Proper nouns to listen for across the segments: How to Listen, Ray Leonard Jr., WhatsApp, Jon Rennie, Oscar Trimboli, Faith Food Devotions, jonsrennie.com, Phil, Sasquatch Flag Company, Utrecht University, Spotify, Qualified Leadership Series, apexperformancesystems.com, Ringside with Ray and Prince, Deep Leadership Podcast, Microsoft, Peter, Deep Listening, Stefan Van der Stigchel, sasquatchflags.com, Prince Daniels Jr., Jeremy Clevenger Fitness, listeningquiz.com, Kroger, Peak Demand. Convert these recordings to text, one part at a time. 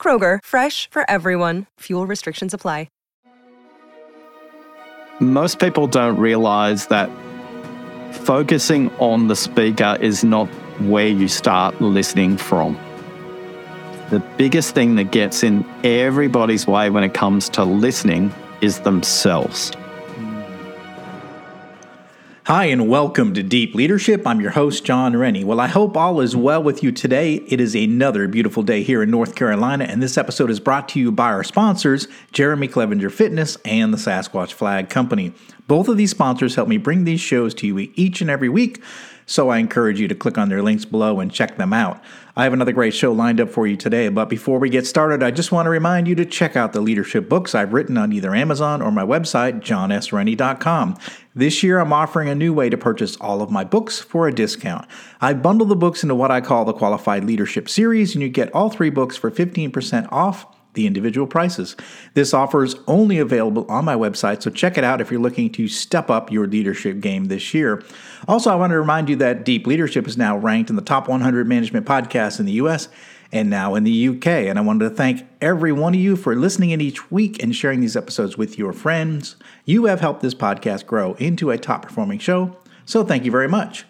Kroger, fresh for everyone. Fuel restrictions apply. Most people don't realize that focusing on the speaker is not where you start listening from. The biggest thing that gets in everybody's way when it comes to listening is themselves. Hi, and welcome to Deep Leadership. I'm your host, Jon Rennie. Well, I hope all is well with you today. It is another beautiful day here in North Carolina, and this episode is brought to you by our sponsors, Jeremy Clevenger Fitness and the Sasquatch Flag Company. Both of these sponsors help me bring these shows to you each and every week, so I encourage you to click on their links below and check them out. I have another great show lined up for you today, but before we get started, I just want to remind you to check out the leadership books I've written on either Amazon or my website, jonsrennie.com. This year, I'm offering a new way to purchase all of my books for a discount. I bundle the books into what I call the Qualified Leadership Series, and you get all three books for 15% off the individual prices. This offer is only available on my website, so check it out if you're looking to step up your leadership game this year. Also, I want to remind you that Deep Leadership is now ranked in the top 100 management podcasts in the U.S. and now in the UK. And I wanted to thank every one of you for listening in each week and sharing these episodes with your friends. You have helped this podcast grow into a top-performing show, so thank you very much.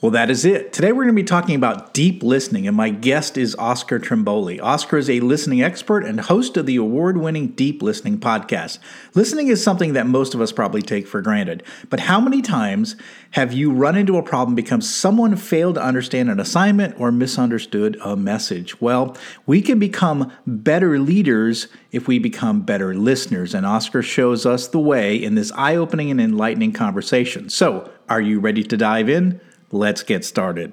Well, that is it. Today we're going to be talking about deep listening, and my guest is Oscar Trimboli. Oscar is a listening expert and host of the award-winning Deep Listening podcast. Listening is something that most of us probably take for granted, but how many times have you run into a problem because someone failed to understand an assignment or misunderstood a message? Well, we can become better leaders if we become better listeners, and Oscar shows us the way in this eye-opening and enlightening conversation. So, are you ready to dive in? Let's get started.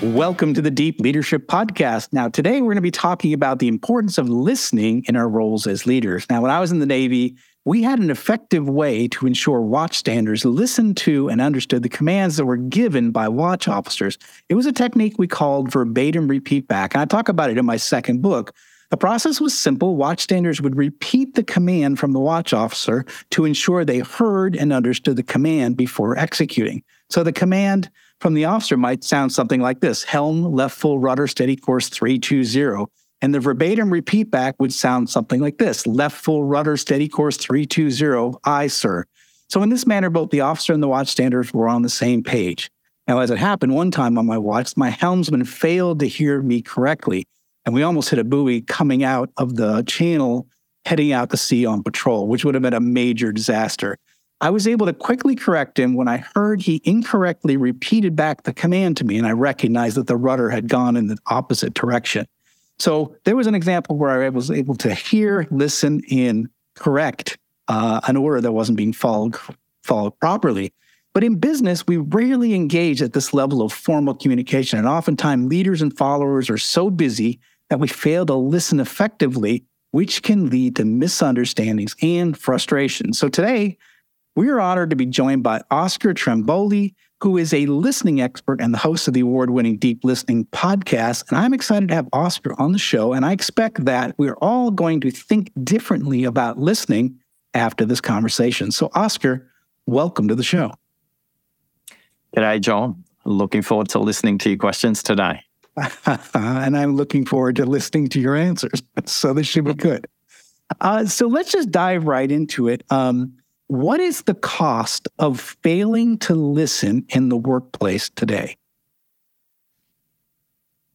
Welcome to the Deep Leadership Podcast. Now, today we're going to be talking about the importance of listening in our roles as leaders. Now, when I was in the Navy, we had an effective way to ensure watchstanders listened to and understood the commands that were given by watch officers. It was a technique we called verbatim repeat back, and I talk about it in my second book. The process was simple. Watchstanders would repeat the command from the watch officer to ensure they heard and understood the command before executing. So the command from the officer might sound something like this: helm, left full rudder, steady course 320. And the verbatim repeat back would sound something like this: left full rudder, steady course 320, aye, sir. So in this manner, both the officer and the watchstanders were on the same page. Now, as it happened one time on my watch, my helmsman failed to hear me correctly, and we almost hit a buoy coming out of the channel, heading out to sea on patrol, which would have been a major disaster. I was able to quickly correct him when I heard he incorrectly repeated back the command to me, and I recognized that the rudder had gone in the opposite direction. So there was an example where I was able to hear, listen, and correct an order that wasn't being followed properly. But in business, we rarely engage at this level of formal communication, and oftentimes leaders and followers are so busy that we fail to listen effectively, which can lead to misunderstandings and frustration. So today, we are honored to be joined by Oscar Trimboli, who is a listening expert and the host of the award-winning Deep Listening podcast. And I'm excited to have Oscar on the show, and I expect that we're all going to think differently about listening after this conversation. So, Oscar, welcome to the show. G'day, Jon. Looking forward to listening to your questions today. And I'm looking forward to listening to your answers. So this should be good. So let's just dive right into it. What is the cost of failing to listen in the workplace today?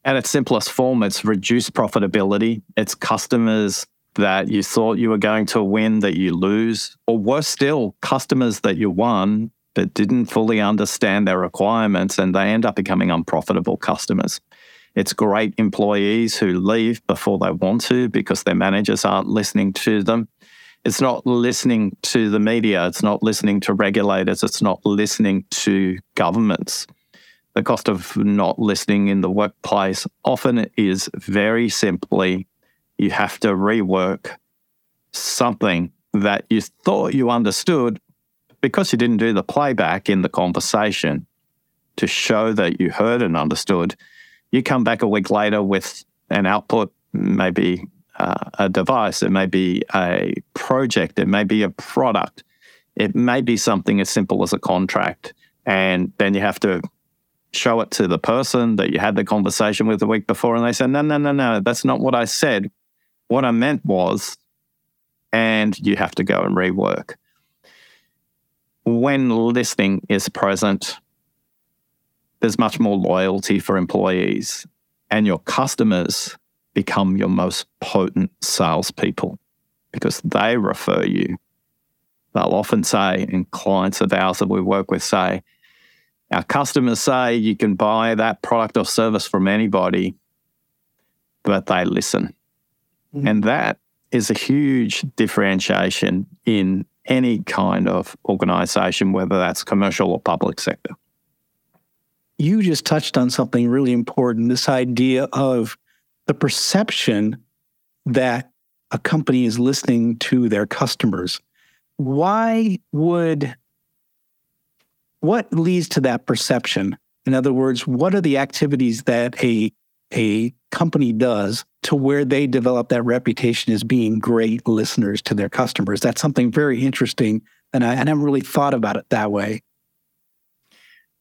At its simplest form, it's reduced profitability. It's customers that you thought you were going to win that you lose, or worse still, customers that you won but didn't fully understand their requirements and they end up becoming unprofitable customers. It's great employees who leave before they want to because their managers aren't listening to them. It's not listening to the media. It's not listening to regulators. It's not listening to governments. The cost of not listening in the workplace often is very simply you have to rework something that you thought you understood because you didn't do the playback in the conversation to show that you heard and understood. You come back a week later with an output, maybe a device, it may be a project, it may be a product, it may be something as simple as a contract. And then you have to show it to the person that you had the conversation with the week before and they said, no, that's not what I said. What I meant was, and you have to go and rework. When listening is present, there's much more loyalty for employees and your customers become your most potent salespeople because they refer you. They'll often say, and clients of ours that we work with say, our customers say you can buy that product or service from anybody, but they listen. Mm-hmm. And that is a huge differentiation in any kind of organization, whether that's commercial or public sector. You just touched on something really important, this idea of the perception that a company is listening to their customers. What leads to that perception? In other words, what are the activities that a company does to where they develop that reputation as being great listeners to their customers? That's something very interesting, and I haven't really thought about it that way.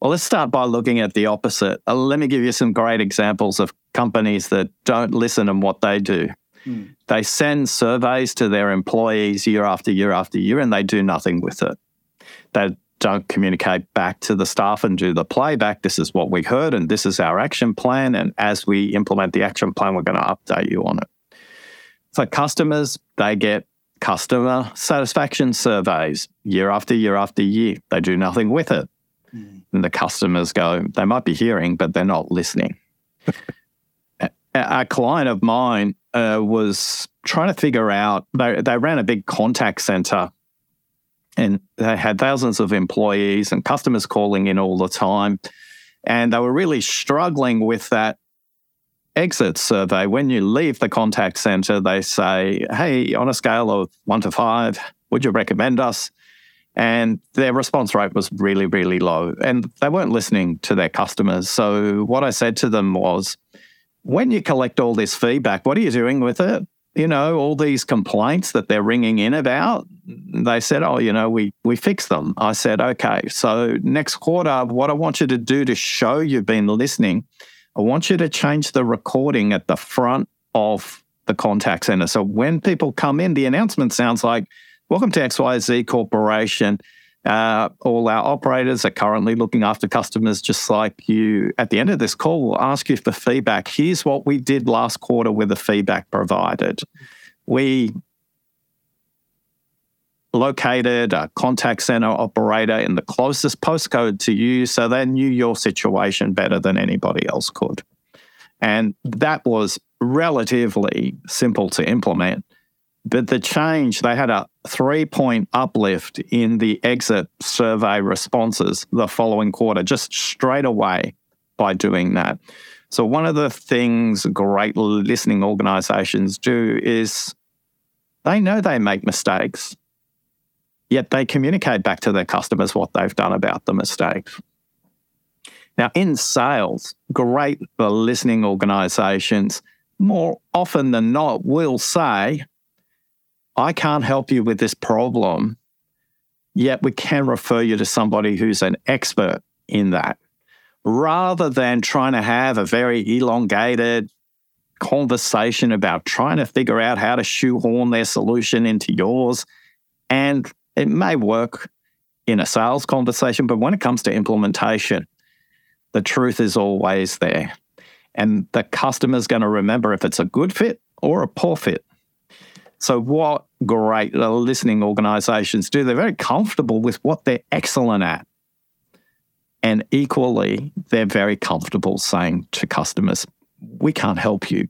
Well, let's start by looking at the opposite. Let me give you some great examples of companies that don't listen and what they do. Mm. They send surveys to their employees year after year after year, and they do nothing with it. They don't communicate back to the staff and do the playback. This is what we heard, and this is our action plan. And as we implement the action plan, we're going to update you on it. So customers, they get customer satisfaction surveys year after year after year. They do nothing with it. And the customers go, they might be hearing, but they're not listening. A client of mine was trying to figure out, they ran a big contact center and they had thousands of employees and customers calling in all the time. And they were really struggling with that exit survey. When you leave the contact center, they say, hey, on a scale of 1 to 5, would you recommend us? And their response rate was really, really low. And they weren't listening to their customers. So what I said to them was, when you collect all this feedback, what are you doing with it? You know, all these complaints that they're ringing in about, they said, oh, you know, we fix them. I said, okay, so next quarter, what I want you to do to show you've been listening, I want you to change the recording at the front of the contact center. So when people come in, the announcement sounds like, welcome to XYZ Corporation. All our operators are currently looking after customers just like you. At the end of this call, we'll ask you for feedback. Here's what we did last quarter with the feedback provided. We located a contact center operator in the closest postcode to you, so they knew your situation better than anybody else could. And that was relatively simple to implement. But the change, they had a 3-point uplift in the exit survey responses the following quarter, just straight away by doing that. So one of the things great listening organizations do is they know they make mistakes, yet they communicate back to their customers what they've done about the mistakes. Now, in sales, great listening organizations more often than not will say, I can't help you with this problem, yet we can refer you to somebody who's an expert in that. Rather than trying to have a very elongated conversation about trying to figure out how to shoehorn their solution into yours and It may work in a sales conversation, but when it comes to implementation, the truth is always there. And the customer's going to remember if it's a good fit or a poor fit. So what great listening organizations do, they're very comfortable with what they're excellent at. And equally, they're very comfortable saying to customers, we can't help you,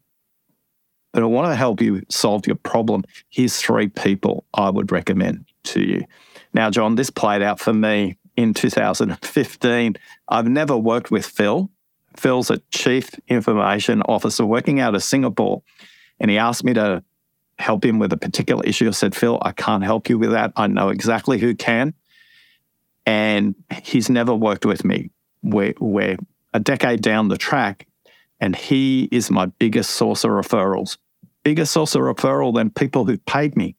but I want to help you solve your problem. Here's three people I would recommend to you. Now, John, this played out for me in 2015. I've never worked with Phil. Phil's a chief information officer working out of Singapore. And he asked me to help him with a particular issue. I said, Phil, I can't help you with that. I know exactly who can. And he's never worked with me. We're a decade down the track, and he is my biggest source of referrals. Bigger source of referral than people who paid me.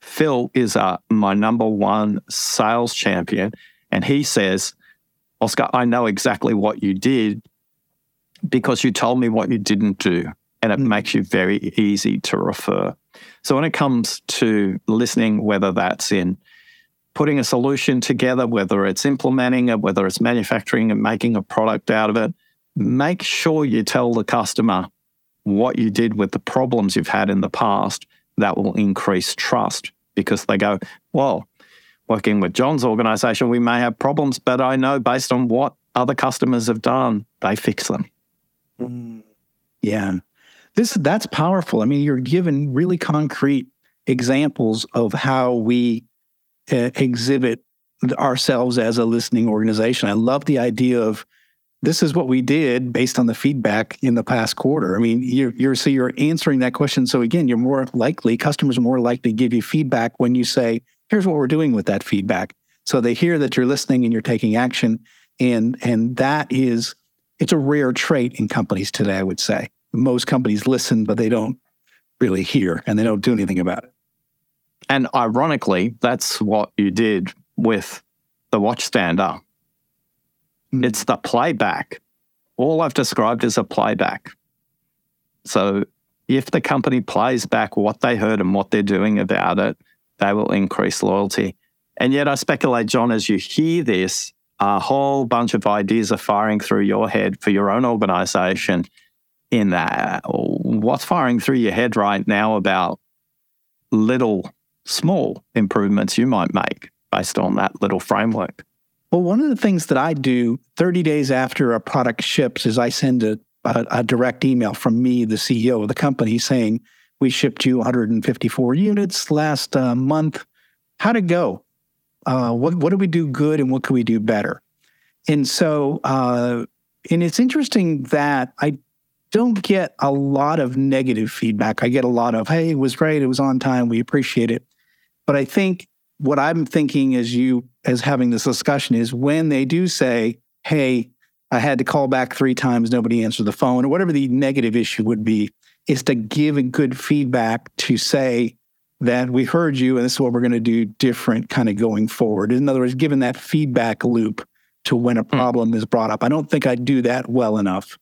Phil is my number one sales champion, and he says, Oscar, I know exactly what you did because you told me what you didn't do, and it makes you very easy to refer. So when it comes to listening, whether that's in putting a solution together, whether it's implementing it, whether it's manufacturing and making a product out of it, make sure you tell the customer what you did with the problems you've had in the past. That will increase trust because they go, well, working with John's organization, we may have problems, but I know based on what other customers have done, they fix them. Yeah. That's powerful. I mean, you're given really concrete examples of how we exhibit ourselves as a listening organization. I love the idea of this is what we did based on the feedback in the past quarter. I mean, so you're answering that question. So again, customers are more likely to give you feedback when you say, here's what we're doing with that feedback. So they hear that you're listening and you're taking action. And that is, it's a rare trait in companies today, I would say. Most companies listen, but they don't really hear and they don't do anything about it. And ironically, that's what you did with the watch stand up. It's the playback. All I've described is a playback. So if the company plays back what they heard and what they're doing about it, they will increase loyalty. And yet I speculate, John, as you hear this, a whole bunch of ideas are firing through your head for your own organization in that. What's firing through your head right now about small improvements you might make based on that little framework? Well, one of the things that I do 30 days after a product ships is I send a direct email from me, the CEO of the company, saying, we shipped you 154 units last month. How'd it go? What did we do good and what could we do better? And so, and it's interesting that I don't get a lot of negative feedback. I get a lot of, hey, it was great. It was on time. We appreciate it. But I think what I'm thinking as having this discussion is when they do say, hey, I had to call back 3 times, nobody answered the phone, or whatever the negative issue would be, is to give a good feedback to say that we heard you and this is what we're going to do different kind of going forward. In other words, given that feedback loop to when a problem is brought up. I don't think I do that well enough.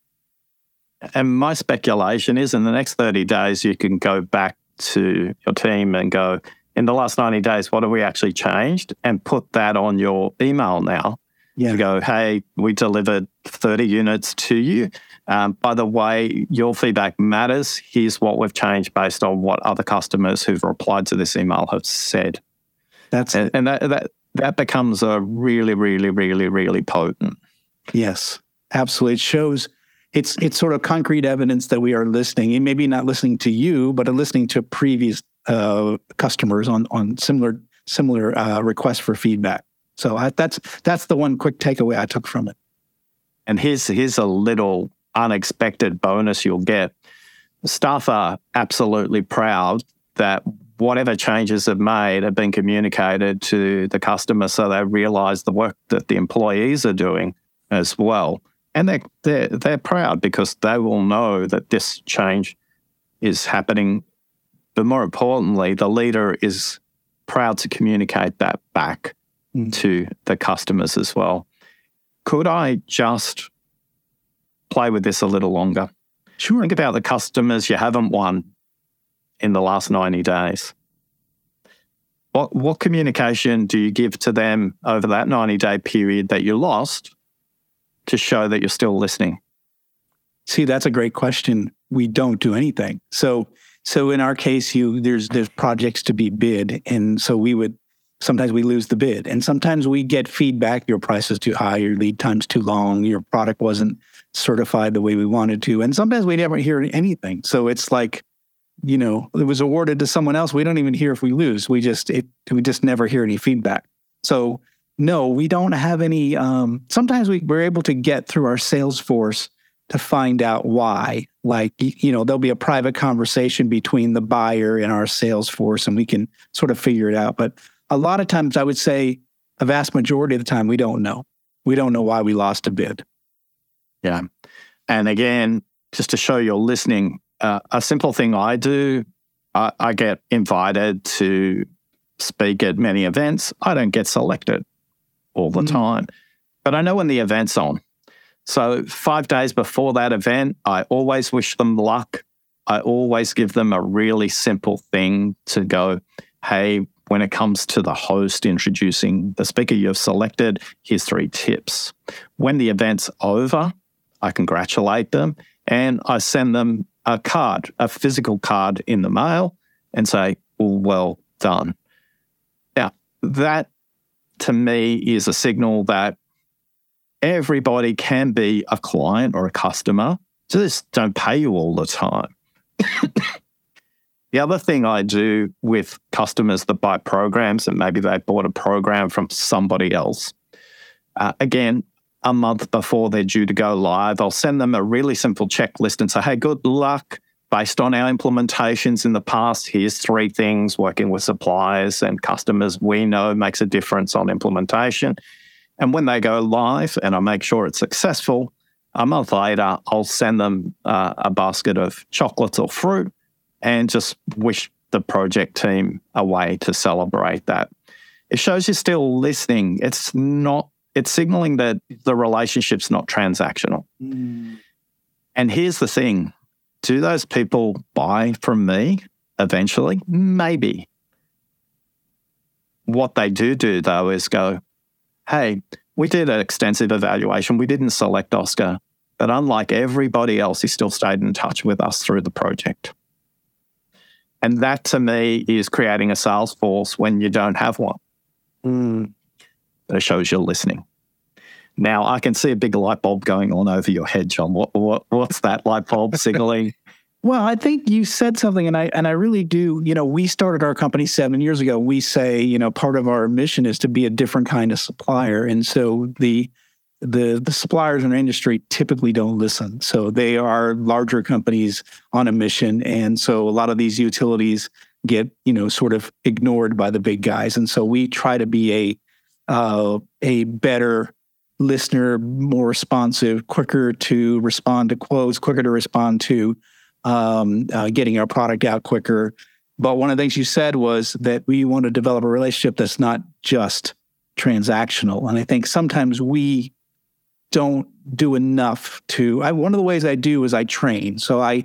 And my speculation is in the next 30 days, you can go back to your team and go, in the last 90 days, what have we actually changed? And put that on your email now. Yeah. To go, hey, we delivered 30 units to you. By the way, your feedback matters. Here's what we've changed based on what other customers who've replied to this email have said. That becomes a really, really, really, really potent. Yes, absolutely. It shows it's sort of concrete evidence that we are listening, and maybe not listening to you, but listening to previous customers on similar requests for feedback. So that's the one quick takeaway I took from it. And here's a little unexpected bonus you'll get. Staff are absolutely proud that whatever changes they've made have been communicated to the customer, so they realize the work that the employees are doing as well. And they're proud because they will know that this change is happening. But more importantly, the leader is proud to communicate that back to the customers as well. Could I just play with this a little longer? Sure. Think about the customers you haven't won in the last 90 days. What communication do you give to them over that 90-day period that you lost to show that you're still listening? See, that's a great question. We don't do anything. So in our case, there's projects to be bid, and so sometimes we lose the bid, and sometimes we get feedback: your price is too high, your lead time's too long, your product wasn't certified the way we wanted to, and sometimes we never hear anything. So it's like, it was awarded to someone else. We don't even hear if we lose. We just never hear any feedback. So no, we don't have any. Sometimes we're able to get through our sales force to find out why. Like, there'll be a private conversation between the buyer and our sales force, and we can sort of figure it out. But a lot of times, I would say a vast majority of the time, we don't know. We don't know why we lost a bid. Yeah. And again, just to show you're listening, a simple thing I do, I get invited to speak at many events. I don't get selected all the time, but I know when the event's on. So 5 days before that event, I always wish them luck. I always give them a really simple thing to go, hey, when it comes to the host introducing the speaker you have selected, here's 3 tips. When the event's over, I congratulate them and I send them a card, a physical card in the mail, and say, well done. Now, that to me is a signal that everybody can be a client or a customer. Just don't pay you all the time. The other thing I do with customers that buy programs, and maybe they bought a program from somebody else, again, a month before they're due to go live, I'll send them a really simple checklist and say, hey, good luck. Based on our implementations in the past, here's 3 things working with suppliers and customers we know makes a difference on implementation. And when they go live and I make sure it's successful, a month later, I'll send them a basket of chocolates or fruit and just wish the project team a way to celebrate that. It shows you're still listening. It's signaling that the relationship's not transactional. Mm. And here's the thing. Do those people buy from me eventually? Maybe. What they do, though, is go, hey, we did an extensive evaluation. We didn't select Oscar, but unlike everybody else, he still stayed in touch with us through the project. And that, to me, is creating a sales force when you don't have one. Mm. It shows you're listening. Now, I can see a big light bulb going on over your head, Jon. What's that light bulb signaling? Well, I think you said something, and I really do. We started our company 7 years ago. We say, part of our mission is to be a different kind of supplier. And so the suppliers in our industry typically don't listen. So they are larger companies on a mission. And so a lot of these utilities get, sort of ignored by the big guys. And so we try to be a better listener, more responsive, quicker to respond to quotes, quicker to respond to getting our product out quicker. But one of the things you said was that we want to develop a relationship that's not just transactional. And I think sometimes we don't do enough one of the ways I do is I train. So I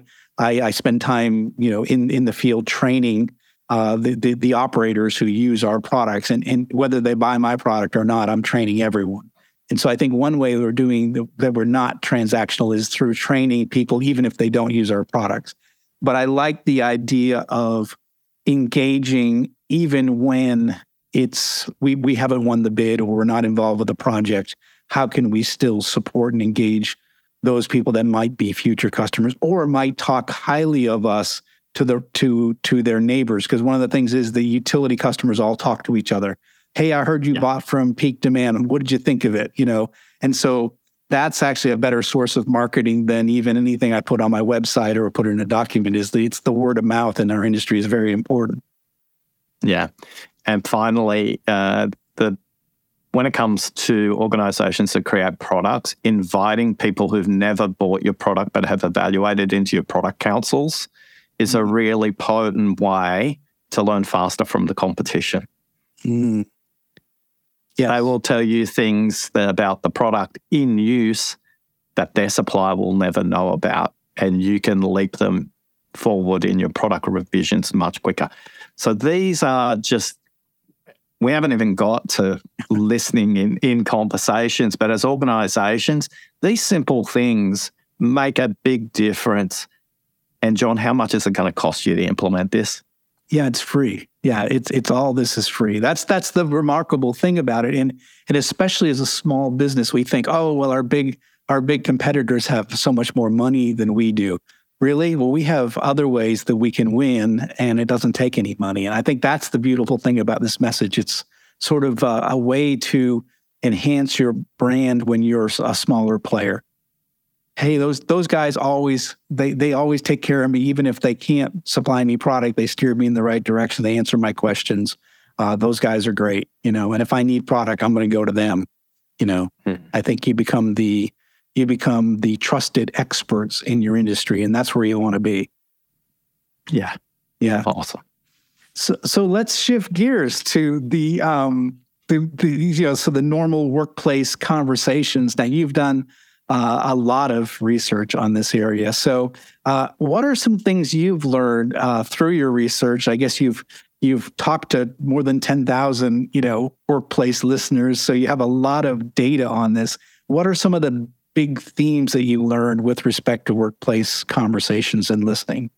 spend time, in the field training the operators who use our products, and whether they buy my product or not, I'm training everyone. And so I think one way that we're not transactional is through training people, even if they don't use our products. But I like the idea of engaging even when it's we haven't won the bid or we're not involved with the project. How can we still support and engage those people that might be future customers or might talk highly of us to their neighbors? Because one of the things is the utility customers all talk to each other. Hey, I heard you bought from Peak Demand. What did you think of it? And so that's actually a better source of marketing than even anything I put on my website or put in a document. It's the word of mouth in our industry is very important. Yeah. And finally, when it comes to organizations that create products, inviting people who've never bought your product but have evaluated into your product councils is a really potent way to learn faster from the competition. Mm. Yes. They will tell you things about the product in use that their supplier will never know about, and you can leap them forward in your product revisions much quicker. So these are just we haven't even got to listening in conversations, but as organizations, these simple things make a big difference. And Jon, how much is it going to cost you to implement this? Yeah, it's free. Yeah, it's all this is free. That's the remarkable thing about it. And especially as a small business, we think, oh, well, our big competitors have so much more money than we do. Really? Well, we have other ways that we can win, and it doesn't take any money. And I think that's the beautiful thing about this message. It's sort of a way to enhance your brand when you're a smaller player. Hey, those guys always, they always take care of me. Even if they can't supply me product, they steer me in the right direction. They answer my questions. Those guys are great, and if I need product, I'm going to go to them, I think you become the trusted experts in your industry, and that's where you want to be. Yeah. Yeah. Awesome. So let's shift gears to the the normal workplace conversations. Now, you've done a lot of research on this area. So what are some things you've learned through your research? I guess you've talked to more than 10,000, workplace listeners. So you have a lot of data on this. What are some of the big themes that you learned with respect to workplace conversations and listening?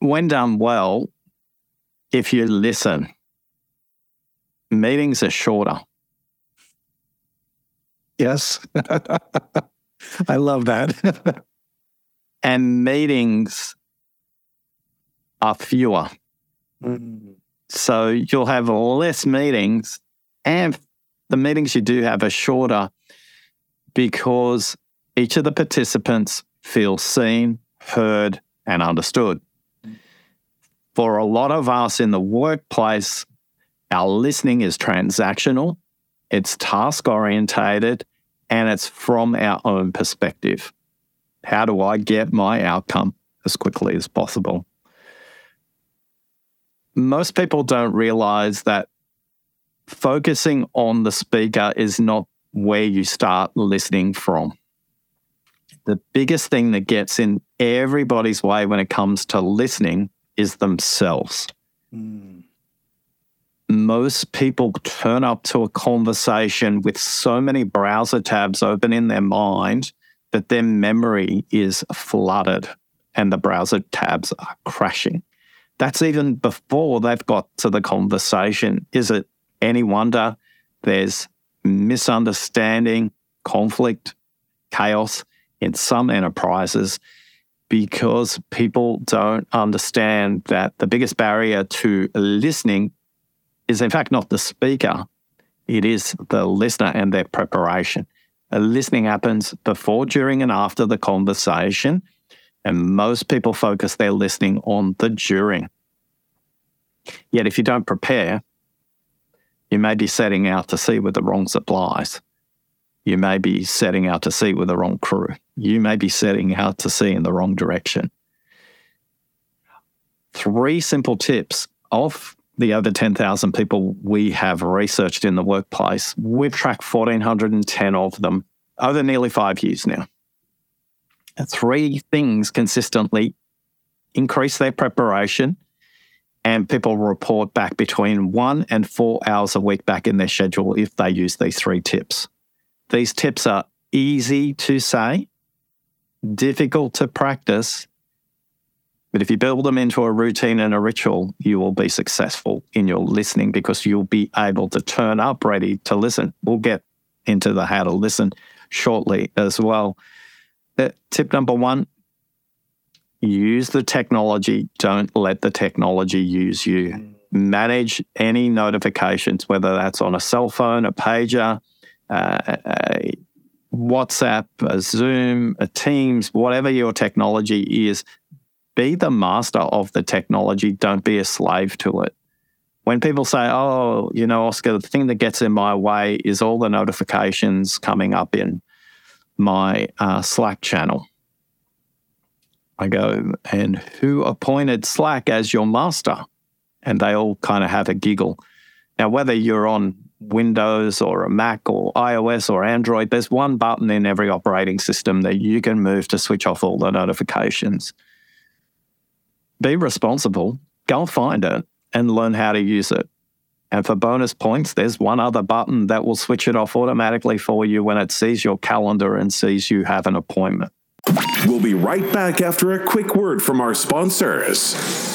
When done well, if you listen, meetings are shorter. Yes. I love that. And meetings are fewer. Mm-hmm. So you'll have less meetings, and the meetings you do have are shorter because each of the participants feel seen, heard, and understood. For a lot of us in the workplace, our listening is transactional. It's task-orientated, and it's from our own perspective. How do I get my outcome as quickly as possible? Most people don't realize that focusing on the speaker is not where you start listening from. The biggest thing that gets in everybody's way when it comes to listening is themselves. Mm. Most people turn up to a conversation with so many browser tabs open in their mind that their memory is flooded and the browser tabs are crashing. That's even before they've got to the conversation. Is it any wonder there's misunderstanding, conflict, chaos in some enterprises? Because people don't understand that the biggest barrier to listening is in fact not the speaker, it is the listener and their preparation. Listening happens before, during, and after the conversation, and most people focus their listening on the during. Yet if you don't prepare, you may be setting out to sea with the wrong supplies. You may be setting out to sea with the wrong crew. You may be setting out to sea in the wrong direction. 3 simple tips off the over 10,000 people we have researched in the workplace. We've tracked 1,410 of them over nearly 5 years now. 3 things consistently increase their preparation, and people report back between 1 and 4 hours a week back in their schedule if they use these 3 tips. These tips are easy to say, difficult to practice, but if you build them into a routine and a ritual, you will be successful in your listening because you'll be able to turn up ready to listen. We'll get into the how to listen shortly as well. Tip number 1, use the technology. Don't let the technology use you. Manage any notifications, whether that's on a cell phone, a pager, a WhatsApp, a Zoom, a Teams, whatever your technology is. Be the master of the technology. Don't be a slave to it. When people say, oh, Oscar, the thing that gets in my way is all the notifications coming up in my Slack channel. I go, and who appointed Slack as your master? And they all kind of have a giggle. Now, whether you're on Windows or a Mac or iOS or Android, there's one button in every operating system that you can move to switch off all the notifications. Be responsible. Go find it and learn how to use it. And for bonus points, there's one other button that will switch it off automatically for you when it sees your calendar and sees you have an appointment. We'll be right back after a quick word from our sponsors.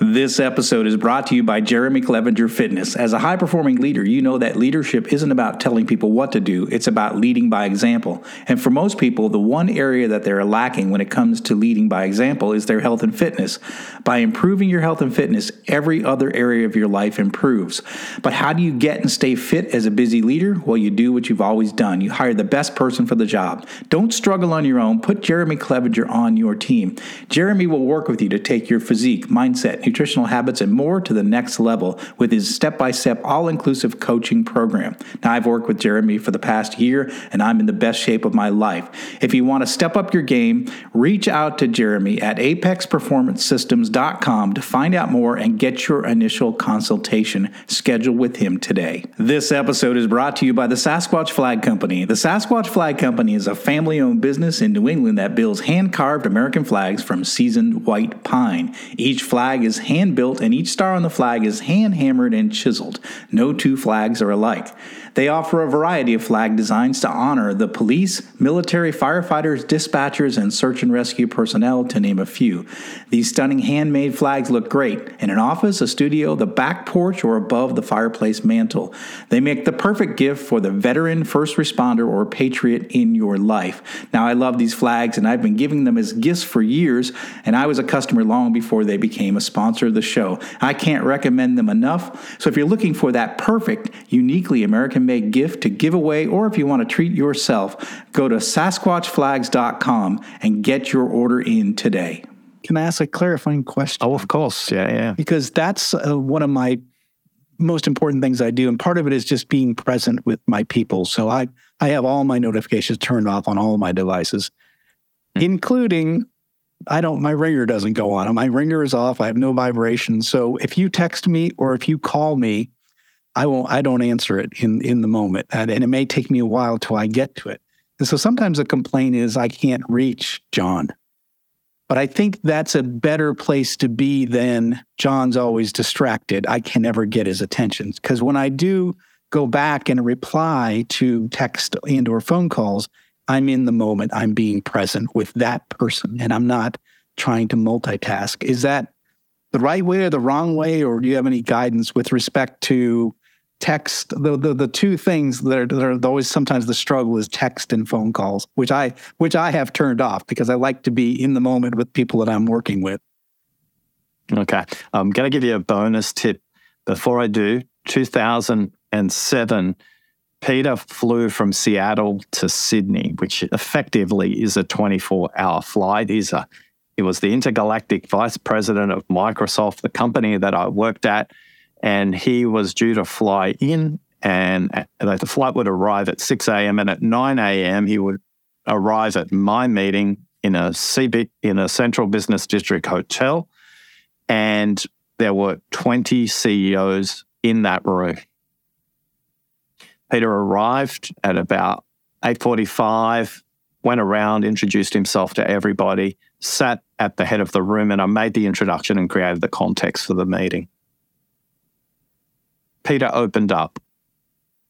This episode is brought to you by Jeremy Clevenger Fitness. As a high-performing leader, you know that leadership isn't about telling people what to do. It's about leading by example. And for most people, the one area that they're lacking when it comes to leading by example is their health and fitness. By improving your health and fitness, every other area of your life improves. But how do you get and stay fit as a busy leader? Well, you do what you've always done. You hire the best person for the job. Don't struggle on your own. Put Jeremy Clevenger on your team. Jeremy will work with you to take your physique, mindset, nutritional habits, and more to the next level with his step-by-step, all-inclusive coaching program. Now, I've worked with Jeremy for the past year, and I'm in the best shape of my life. If you want to step up your game, reach out to Jeremy at apexperformancesystems.com to find out more and get your initial consultation scheduled with him today. This episode is brought to you by the Sasquatch Flag Company. The Sasquatch Flag Company is a family-owned business in New England that builds hand-carved American flags from seasoned white pine. Each flag is hand-built, and each star on the flag is hand-hammered and chiseled. No two flags are alike. They offer a variety of flag designs to honor the police, military, firefighters, dispatchers, and search and rescue personnel, to name a few. These stunning handmade flags look great in an office, a studio, the back porch, or above the fireplace mantle. They make the perfect gift for the veteran, first responder, or patriot in your life. Now, I love these flags, and I've been giving them as gifts for years, and I was a customer long before they became a sponsor of the show. I can't recommend them enough. So if you're looking for that perfect, uniquely American-made gift to give away, or if you want to treat yourself, go to sasquatchflags.com and get your order in today. Can I ask a clarifying question? Oh, of course. Yeah. Because that's one of my most important things I do. And part of it is just being present with my people. So I have all my notifications turned off on all of my devices, including... my ringer doesn't go on. My ringer is off. I have no vibration. So if you text me or if you call me, I don't answer it in the moment. And it may take me a while till I get to it. And so sometimes the complaint is I can't reach John. But I think that's a better place to be than John's always distracted. I can never get his attention. Because when I do go back and reply to text and or phone calls, I'm in the moment. I'm being present with that person, and I'm not trying to multitask. Is that the right way or the wrong way, or do you have any guidance with respect to text? The two things that are always sometimes the struggle is text and phone calls, which I have turned off because I like to be in the moment with people that I'm working with. Okay. I'm going to give you a bonus tip. Before I do, 2007, Peter flew from Seattle to Sydney, which effectively is a 24-hour flight. He was the intergalactic vice president of Microsoft, the company that I worked at, and he was due to fly in, and the flight would arrive at 6 a.m., and at 9 a.m. he would arrive at my meeting in a central business district hotel, and there were 20 CEOs in that room. Peter arrived at about 8:45, went around, introduced himself to everybody, sat at the head of the room, and I made the introduction and created the context for the meeting. Peter opened up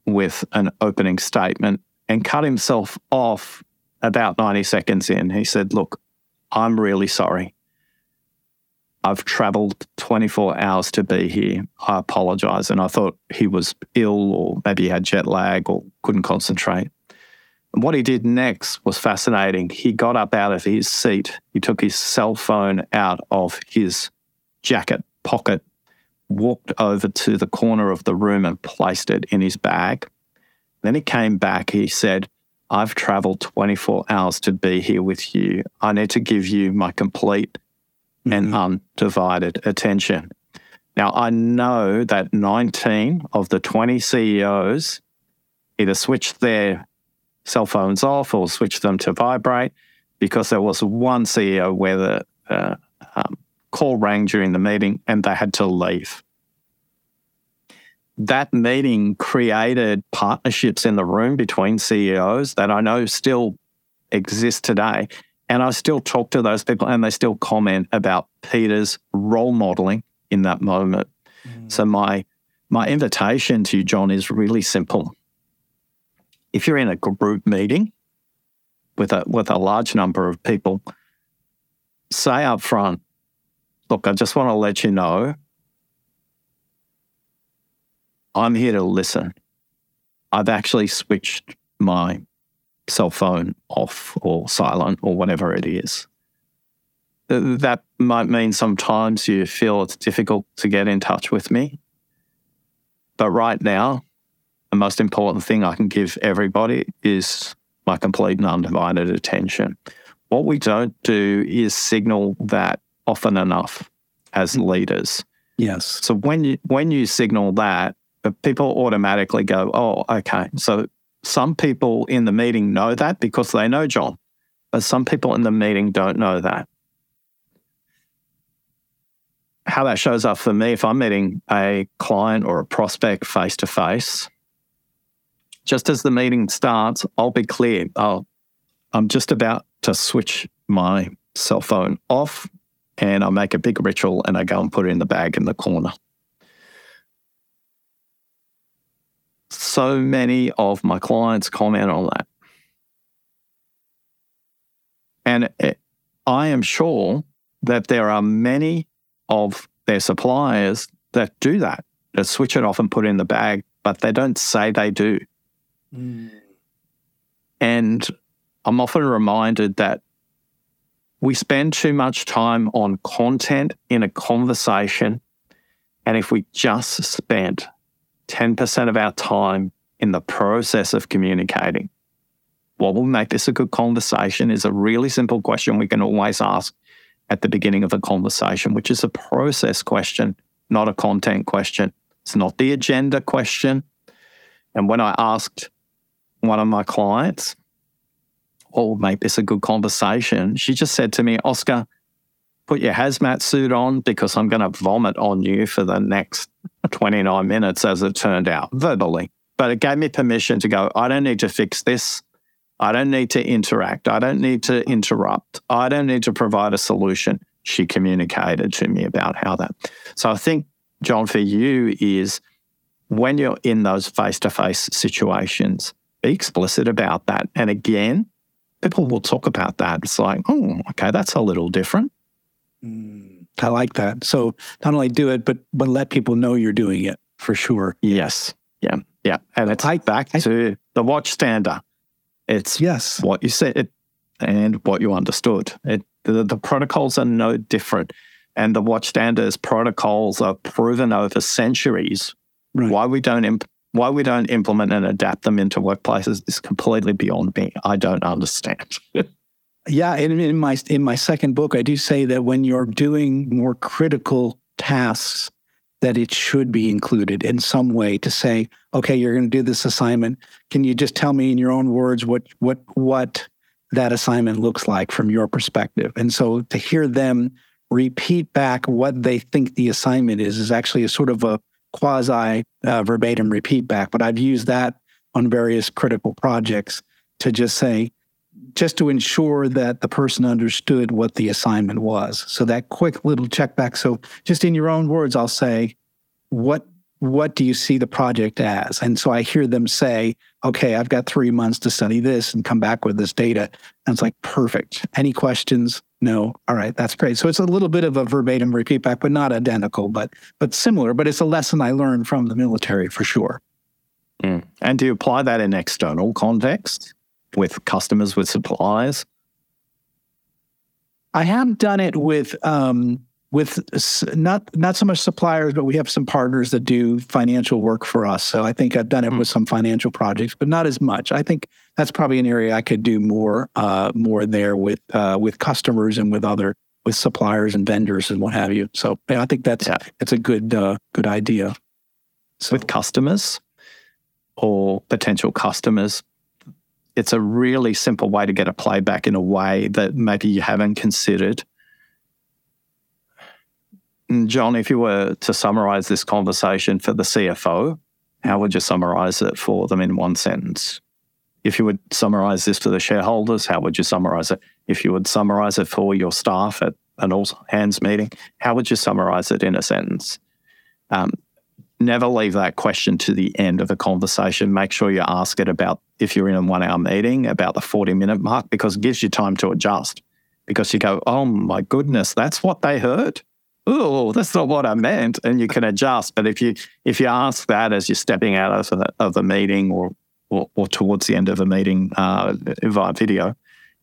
with an opening statement and cut himself off about 90 seconds in. He said, "Look, I'm really sorry. I've traveled 24 hours to be here. I apologize." And I thought he was ill or maybe he had jet lag or couldn't concentrate. And what he did next was fascinating. He got up out of his seat. He took his cell phone out of his jacket pocket, walked over to the corner of the room and placed it in his bag. Then he came back. He said, "I've traveled 24 hours to be here with you. I need to give you my complete and undivided attention. Now, I know that 19 of the 20 CEOs either switched their cell phones off or switched them to vibrate, because there was one CEO where the call rang during the meeting and they had to leave. That meeting created partnerships in the room between CEOs that I know still exist today. And I still talk to those people and they still comment about Peter's role modeling in that moment. Mm. So my invitation to you, John, is really simple. If you're in a group meeting with a large number of people, say up front, look, I just want to let you know I'm here to listen. I've actually switched my cell phone off or silent or whatever it is. That might mean sometimes you feel it's difficult to get in touch with me. But right now, the most important thing I can give everybody is my complete and undivided attention. What we don't do is signal that often enough as leaders. Yes. So when you signal that, people automatically go, oh, okay. So some people in the meeting know that because they know John, but some people in the meeting don't know that. How that shows up for me, if I'm meeting a client or a prospect face-to-face, just as the meeting starts, I'll be clear. I'm just about to switch my cell phone off, and I make a big ritual and I go and put it in the bag in the corner. So many of my clients comment on that. And I am sure that there are many of their suppliers that do that, that switch it off and put it in the bag, but they don't say they do. Mm. And I'm often reminded that we spend too much time on content in a conversation, and if we just spent 10% of our time in the process of communicating, what will make this a good conversation is a really simple question we can always ask at the beginning of a conversation, which is a process question, not a content question. It's not the agenda question. And when I asked one of my clients, what would make this a good conversation, she just said to me, Oscar, put your hazmat suit on because I'm going to vomit on you for the next 29 minutes, as it turned out, verbally. But it gave me permission to go, I don't need to fix this. I don't need to interact. I don't need to interrupt. I don't need to provide a solution. She communicated to me about how that. So I think, John, for you is when you're in those face-to-face situations, be explicit about that. And again, people will talk about that. It's like, oh, okay, that's a little different. I like that. So not only do it, but let people know you're doing it for sure. Yes. Yeah. Yeah. And it's back to the watchstander. It's what you said and what you understood. The protocols are no different. And the watchstander's protocols are proven over centuries. Right. Why we don't implement and adapt them into workplaces is completely beyond me. I don't understand. Yeah, in my second book, I do say that when you're doing more critical tasks, that it should be included in some way to say, okay, you're going to do this assignment. Can you just tell me in your own words what that assignment looks like from your perspective? And so to hear them repeat back what they think the assignment is actually a sort of a quasi-verbatim repeat back. But I've used that on various critical projects to just say, just to ensure that the person understood what the assignment was. So that quick little check back. So just in your own words, I'll say, what do you see the project as? And so I hear them say, okay, I've got 3 months to study this and come back with this data. And it's like, perfect. Any questions? No. All right, that's great. So it's a little bit of a verbatim repeat back, but not identical, but similar. But it's a lesson I learned from the military for sure. Mm. And do you apply that in external context? With customers, with suppliers? I have done it with not so much suppliers, but we have some partners that do financial work for us. So I think I've done it with some financial projects, but not as much. I think that's probably an area I could do more there with customers and with other with suppliers and vendors and what have you. So yeah, I think that's a good idea. So. With customers or potential customers, it's a really simple way to get a playback in a way that maybe you haven't considered. John, if you were to summarize this conversation for the CFO, how would you summarize it for them in one sentence? If you would summarize this for the shareholders, how would you summarize it? If you would summarize it for your staff at an all-hands meeting, how would you summarize it in a sentence? Never leave that question to the end of a conversation. Make sure you ask it about, if you're in a one-hour meeting, about the 40-minute mark, because it gives you time to adjust. Because you go, oh my goodness, that's what they heard? Oh, that's not what I meant. And you can adjust. But if you ask that as you're stepping out of the meeting or towards the end of a meeting via video,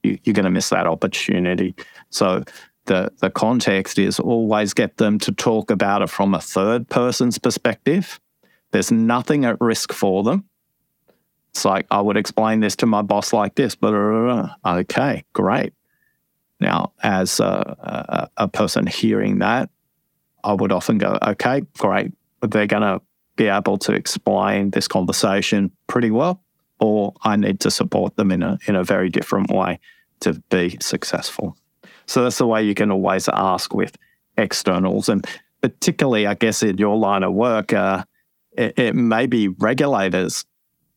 you're going to miss that opportunity. So the context is always get them to talk about it from a third person's perspective. There's nothing at risk for them. It's like, I would explain this to my boss like this, but okay, great. Now, as a person hearing that, I would often go, okay, great, but they're going to be able to explain this conversation pretty well, or I need to support them in a very different way to be successful. So that's the way you can always ask with externals. And particularly, I guess, in your line of work, it may be regulators.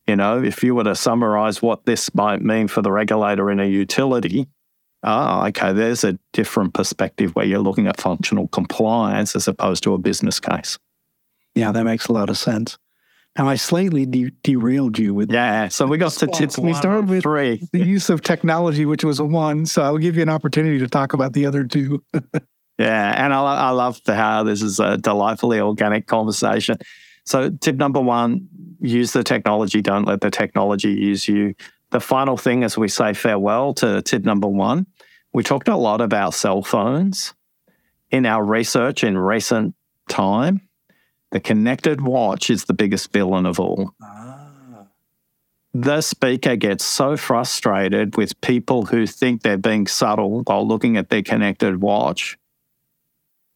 You know, if you were to summarize what this might mean for the regulator in a utility, okay, there's a different perspective where you're looking at functional compliance as opposed to a business case. Yeah, that makes a lot of sense. Now, I slightly derailed you with... Yeah, so we got to tips. We started with three. The use of technology, which was a one, so I'll give you an opportunity to talk about the other two. Yeah, and I love how this is a delightfully organic conversation. So tip number one, use the technology. Don't let the technology use you. The final thing as we say farewell to tip number one, we talked a lot about cell phones. In our research in recent time, the connected watch is the biggest villain of all. Ah. The speaker gets so frustrated with people who think they're being subtle while looking at their connected watch.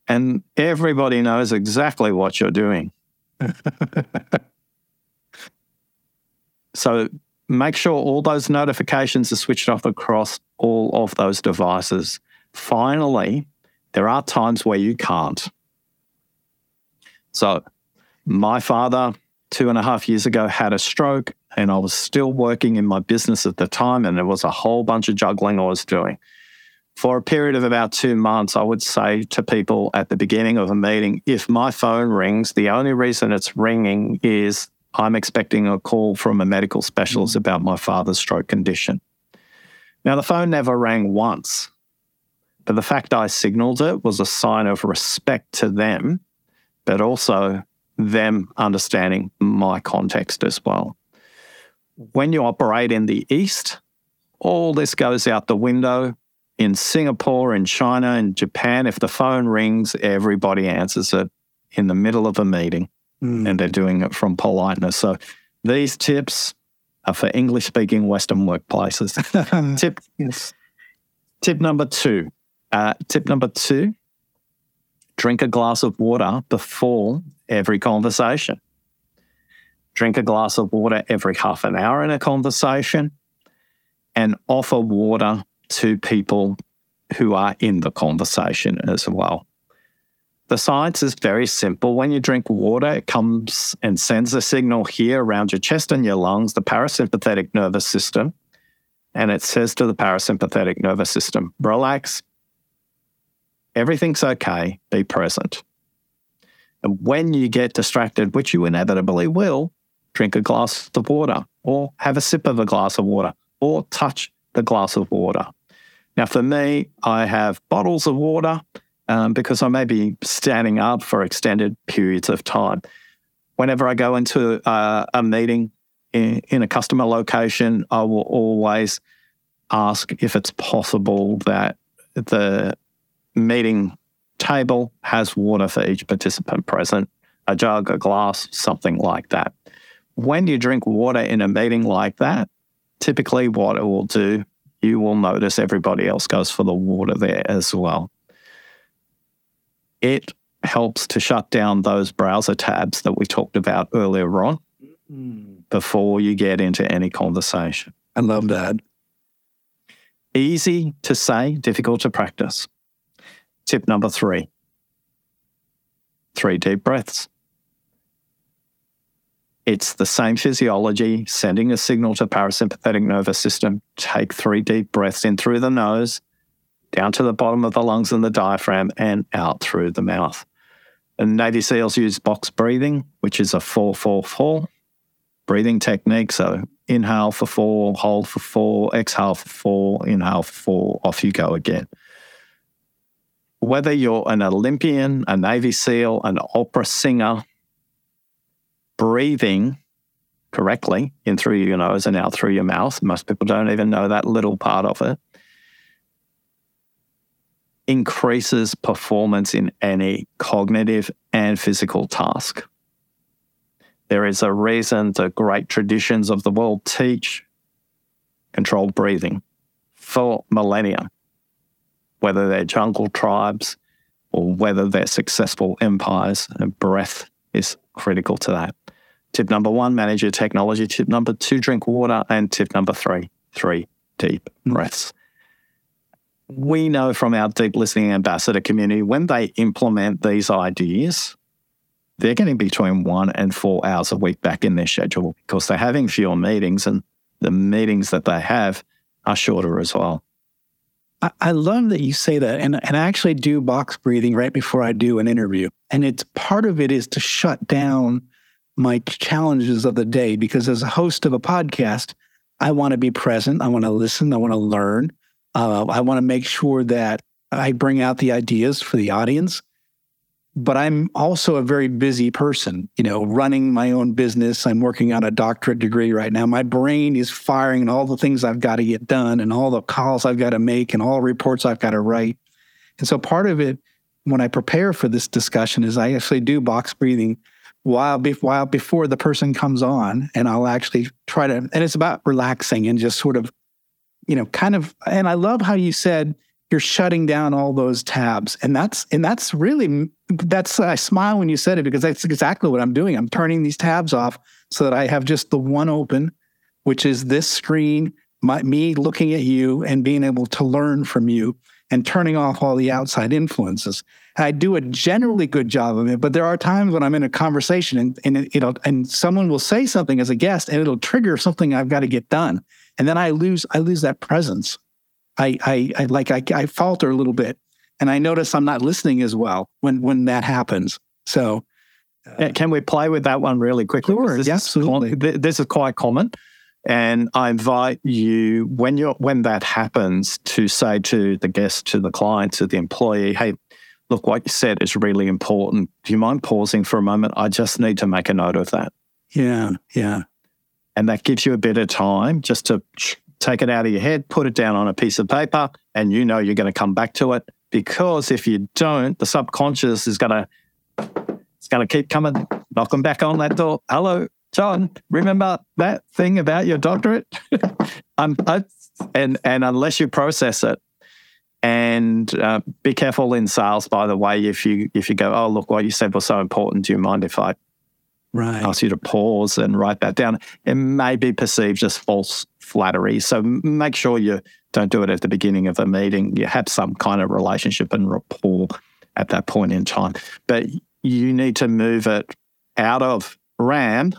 And everybody knows exactly what you're doing. So make sure all those notifications are switched off across all of those devices. Finally, there are times where you can't. So my father, 2.5 years ago, had a stroke, and I was still working in my business at the time, and there was a whole bunch of juggling I was doing. For a period of about 2 months, I would say to people at the beginning of a meeting, if my phone rings, the only reason it's ringing is I'm expecting a call from a medical specialist about my father's stroke condition. Now, the phone never rang once, but the fact I signaled it was a sign of respect to them, but also them understanding my context as well. When you operate in the East, all this goes out the window. In Singapore, in China, in Japan, if the phone rings, everybody answers it in the middle of a meeting, and they're doing it from politeness. So these tips are for English-speaking Western workplaces. Tip number two. Drink a glass of water before every conversation. Drink a glass of water every half an hour in a conversation, and offer water to people who are in the conversation as well. The science is very simple. When you drink water, it comes and sends a signal here around your chest and your lungs, the parasympathetic nervous system, and it says to the parasympathetic nervous system, relax, everything's okay, be present. And when you get distracted, which you inevitably will, drink a glass of water or have a sip of a glass of water or touch the glass of water. Now, for me, I have bottles of water because I may be standing up for extended periods of time. Whenever I go into a meeting in a customer location, I will always ask if it's possible that the meeting table has water for each participant present, a jug, a glass, something like that. When you drink water in a meeting like that, typically what it will do, you will notice everybody else goes for the water there as well. it helps to shut down those browser tabs that we talked about earlier on before you get into any conversation. I love that. Easy to say, difficult to practice. Tip number 3. 3 deep breaths. It's the same physiology, sending a signal to parasympathetic nervous system. Take 3 deep breaths in through the nose, down to the bottom of the lungs and the diaphragm, and out through the mouth. And Navy SEALs use box breathing, which is a 4-4-4 breathing technique. So inhale for 4, hold for 4, exhale for 4, inhale for 4, off you go again. Whether you're an Olympian, a Navy SEAL, an opera singer, breathing correctly in through your nose and out through your mouth, most people don't even know that little part of it, increases performance in any cognitive and physical task. There is a reason the great traditions of the world teach controlled breathing for millennia, whether they're jungle tribes or whether they're successful empires, and breath is critical to that. Tip number 1, manage your technology. Tip number 2, drink water. And tip number 3, deep breaths. We know from our Deep Listening ambassador community, when they implement these ideas, they're getting between 1 and 4 hours a week back in their schedule because they're having fewer meetings, and the meetings that they have are shorter as well. I love that you say that, and I actually do box breathing right before I do an interview. And it's part of it is to shut down my challenges of the day, because as a host of a podcast, I want to be present. I want to listen. I want to learn. I want to make sure that I bring out the ideas for the audience. But I'm also a very busy person, running my own business. I'm working on a doctorate degree right now. My brain is firing and all the things I've got to get done and all the calls I've got to make and all the reports I've got to write. And so part of it, when I prepare for this discussion, is I actually do box breathing while before the person comes on, and I'll actually try to, and it's about relaxing and just sort of, and I love how you said, you're shutting down all those tabs. And that's really, I smile when you said it, because that's exactly what I'm doing. I'm turning these tabs off so that I have just the one open, which is this screen, me looking at you and being able to learn from you, and turning off all the outside influences. And I do a generally good job of it, but there are times when I'm in a conversation and someone will say something as a guest, and it'll trigger something I've got to get done. And then I lose that presence. I falter a little bit, and I notice I'm not listening as well when that happens. So, can we play with that one really quickly? Sure, absolutely. This is quite common, and I invite you when that happens to say to the guest, to the client, to the employee, "Hey, look, what you said is really important. Do you mind pausing for a moment? I just need to make a note of that." Yeah, and that gives you a bit of time just to. Take it out of your head, put it down on a piece of paper, and you're going to come back to it, because if you don't, the subconscious is going to keep coming, knocking back on that door. Hello, John, remember that thing about your doctorate? And unless you process it, and be careful in sales, by the way, if you go, oh, look, what you said was so important, do you mind if I ask you to pause and write that down? It may be perceived as false flattery. So make sure you don't do it at the beginning of a meeting. You have some kind of relationship and rapport at that point in time. But you need to move it out of RAM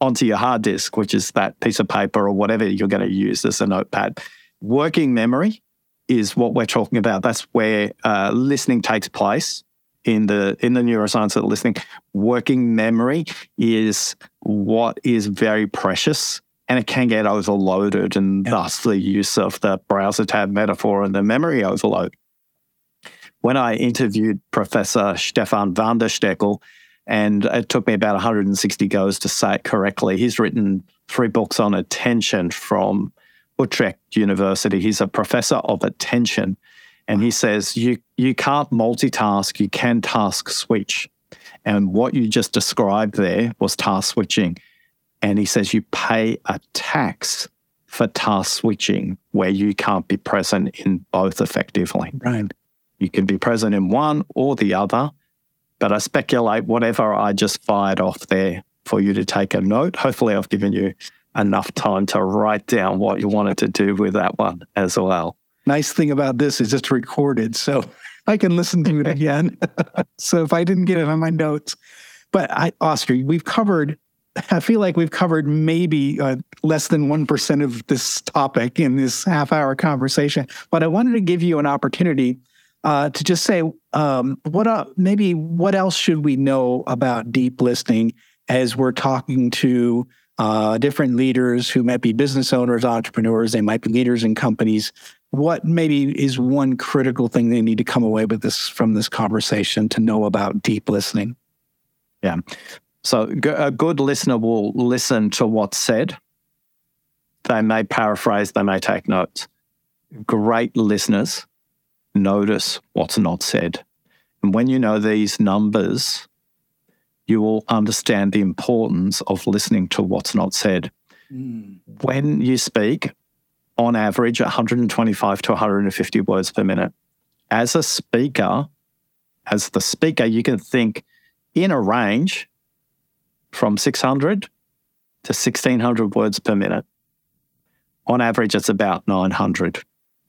onto your hard disk, which is that piece of paper or whatever you're going to use as a notepad. Working memory is what we're talking about. That's where listening takes place. In the neuroscience of listening, working memory is what is very precious, and it can get overloaded, and thus the use of the browser tab metaphor and the memory overload. When I interviewed Professor Stefan Van der Stigchel, and it took me about 160 goes to say it correctly, he's written 3 books on attention from Utrecht University. He's a professor of attention. And he says, you can't multitask, you can task switch. And what you just described there was task switching. And he says you pay a tax for task switching where you can't be present in both effectively. Right. You can be present in one or the other, but I speculate whatever I just fired off there for you to take a note. Hopefully I've given you enough time to write down what you wanted to do with that one as well. Nice thing about this is it's recorded, so I can listen to it again. So if I didn't get it on my notes. But Oscar, I feel like we've covered maybe less than 1% of this topic in this half-hour conversation. But I wanted to give you an opportunity to just say, what else should we know about deep listening as we're talking to different leaders who might be business owners, entrepreneurs, they might be leaders in companies. What maybe is one critical thing they need to come away with from this conversation to know about deep listening? Yeah. So a good listener will listen to what's said. They may paraphrase, they may take notes. Great listeners notice what's not said. And when you know these numbers, you will understand the importance of listening to what's not said. Mm. When you speak, on average, 125 to 150 words per minute. As the speaker, you can think in a range from 600 to 1,600 words per minute. On average, it's about 900.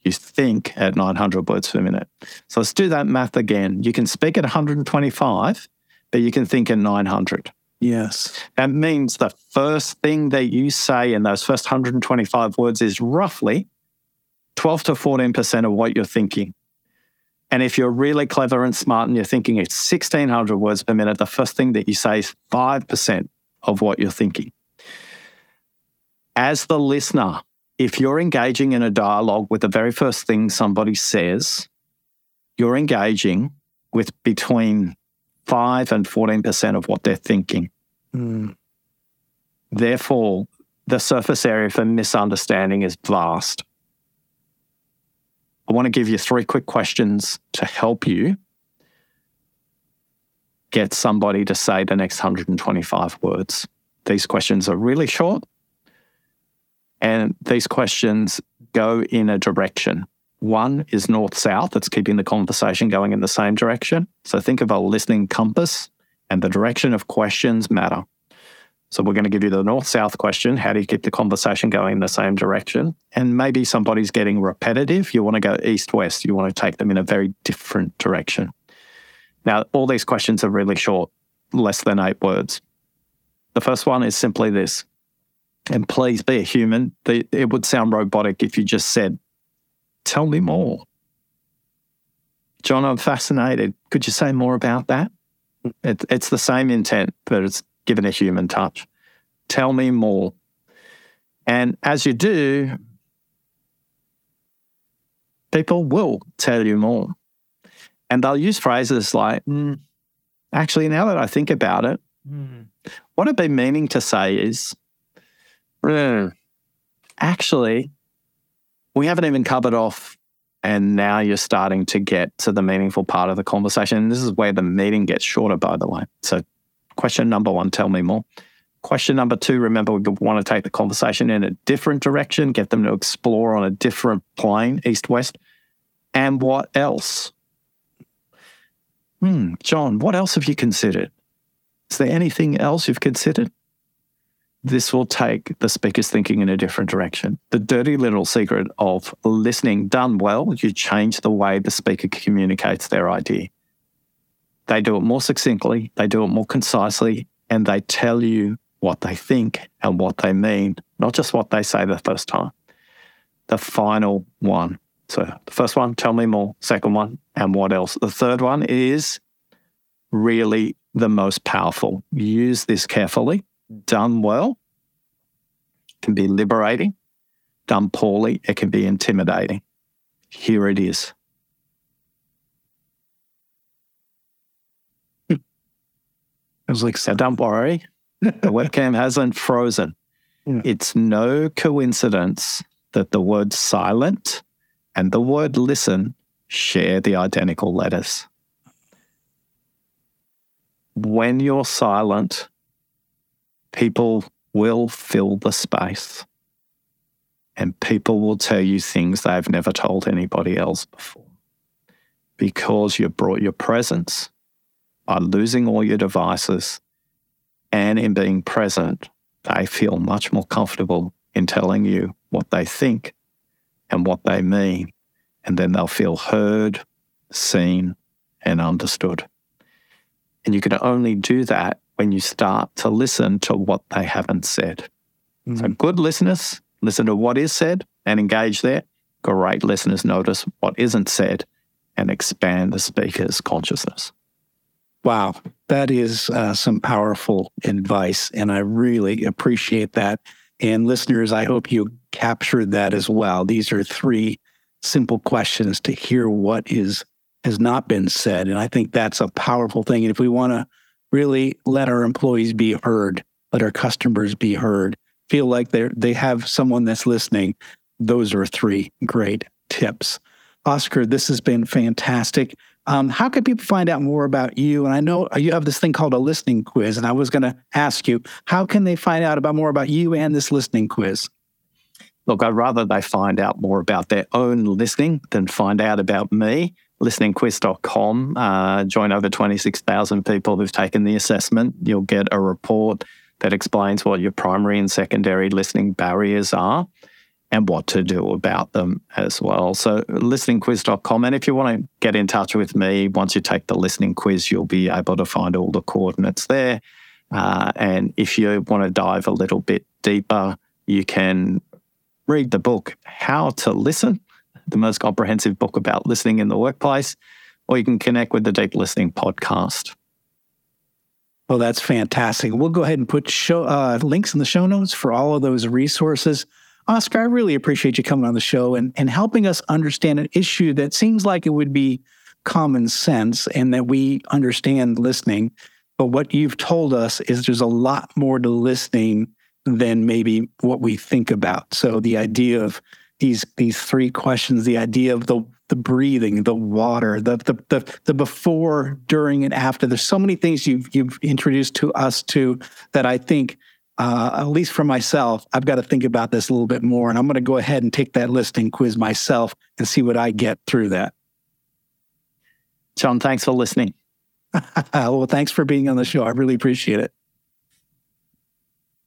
You think at 900 words per minute. So let's do that math again. You can speak at 125, but you can think at 900. Yes. That means the first thing that you say in those first 125 words is roughly 12 to 14% of what you're thinking. And if you're really clever and smart and you're thinking it's 1,600 words per minute, the first thing that you say is 5% of what you're thinking. As the listener, if you're engaging in a dialogue with the very first thing somebody says, you're engaging with between 5 and 14% of what they're thinking. Mm. Therefore, the surface area for misunderstanding is vast. I want to give you three quick questions to help you get somebody to say the next 125 words. These questions are really short, and these questions go in a direction. One is north-south. It's keeping the conversation going in the same direction. So think of a listening compass, and the direction of questions matter. So we're going to give you the north-south question. How do you keep the conversation going in the same direction? And maybe somebody's getting repetitive. You want to go east-west. You want to take them in a very different direction. Now, all these questions are really short, less than 8 words. The first one is simply this, and please be a human. It would sound robotic if you just said, "Tell me more. John, I'm fascinated. Could you say more about that?" It's the same intent, but it's given a human touch. Tell me more. And as you do, people will tell you more. And they'll use phrases like, actually, now that I think about it, what I've been meaning to say is, actually, we haven't even covered off, and now you're starting to get to the meaningful part of the conversation. And this is where the meeting gets shorter, by the way. So question number one, tell me more. Question number two, remember, we want to take the conversation in a different direction, get them to explore on a different plane, east-west. And what else? John, what else have you considered? Is there anything else you've considered? This will take the speaker's thinking in a different direction. The dirty little secret of listening done well, you change the way the speaker communicates their idea. They do it more succinctly, they do it more concisely, and they tell you what they think and what they mean, not just what they say the first time. The final one. So the first one, tell me more. Second one, and what else? The third one is really the most powerful. Use this carefully. Done well can be liberating. Done poorly, it can be intimidating. Here it is. It was like, so don't worry, the webcam hasn't frozen. Yeah. It's no coincidence that the word silent and the word listen share the identical letters. When you're silent, people will fill the space, and people will tell you things they've never told anybody else before. because you brought your presence by losing all your devices and in being present. They feel much more comfortable in telling you what they think and what they mean. And then they'll feel heard, seen, and understood. And you can only do that when you start to listen to what they haven't said. Mm-hmm. So good listeners listen to what is said and engage there. Great listeners notice what isn't said and expand the speaker's consciousness. Wow, that is some powerful advice, and I really appreciate that. And listeners, I hope you captured that as well. These are three simple questions to hear what has not been said, and I think that's a powerful thing. And if we want to really let our employees be heard, let our customers be heard, feel like they have someone that's listening, those are three great tips. Oscar, this has been fantastic. How can people find out more about you? And I know you have this thing called a listening quiz, and I was going to ask you, how can they find out about more about you and this listening quiz? Look, I'd rather they find out more about their own listening than find out about me. listeningquiz.com. Join over 26,000 people who've taken the assessment. You'll get a report that explains what your primary and secondary listening barriers are and what to do about them as well. So listeningquiz.com. And if you want to get in touch with me, once you take the listening quiz, you'll be able to find all the coordinates there. And if you want to dive a little bit deeper, you can read the book, How to Listen, the most comprehensive book about listening in the workplace, or you can connect with the Deep Listening podcast. Well, that's fantastic. We'll go ahead and put links in the show notes for all of those resources. Oscar, I really appreciate you coming on the show and helping us understand an issue that seems like it would be common sense and that we understand listening. But what you've told us is there's a lot more to listening than maybe what we think about. So the idea of these three questions, the idea of the breathing, the water, the before, during, and after. There's so many things you've introduced to us too that I think, at least for myself, I've got to think about this a little bit more, and I'm going to go ahead and take that listening quiz myself and see what I get through that. Jon, thanks for listening. Well, thanks for being on the show. I really appreciate it.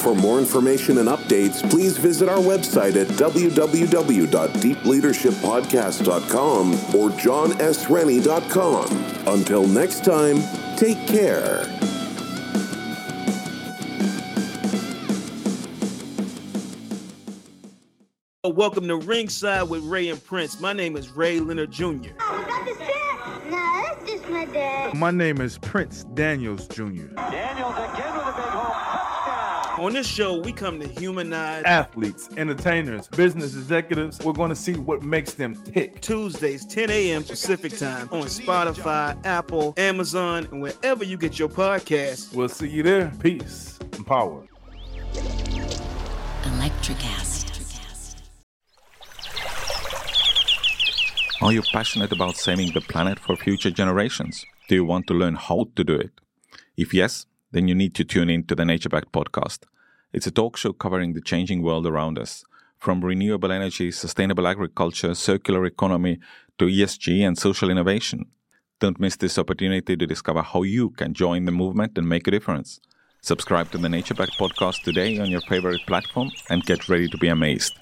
For more information and updates, please visit our website at www.deepleadershippodcast.com or jonsrennie.com. Until next time, take care. Welcome to Ringside with Ray and Prince. My name is Ray Leonard Jr. Oh, is that the shit? No, that's just my dad. My name is Prince Daniels Jr. Daniels again with a big home touchdown. On this show, we come to humanize athletes, entertainers, business executives. We're going to see what makes them tick. Tuesdays, 10 a.m. Pacific time on Spotify, Apple, Amazon, and wherever you get your podcasts. We'll see you there. Peace and power. Electric acid. Are you passionate about saving the planet for future generations? Do you want to learn how to do it? If yes, then you need to tune in to the Nature Backed Podcast. It's a talk show covering the changing world around us, from renewable energy, sustainable agriculture, circular economy, to ESG and social innovation. Don't miss this opportunity to discover how you can join the movement and make a difference. Subscribe to the Nature Backed Podcast today on your favorite platform and get ready to be amazed.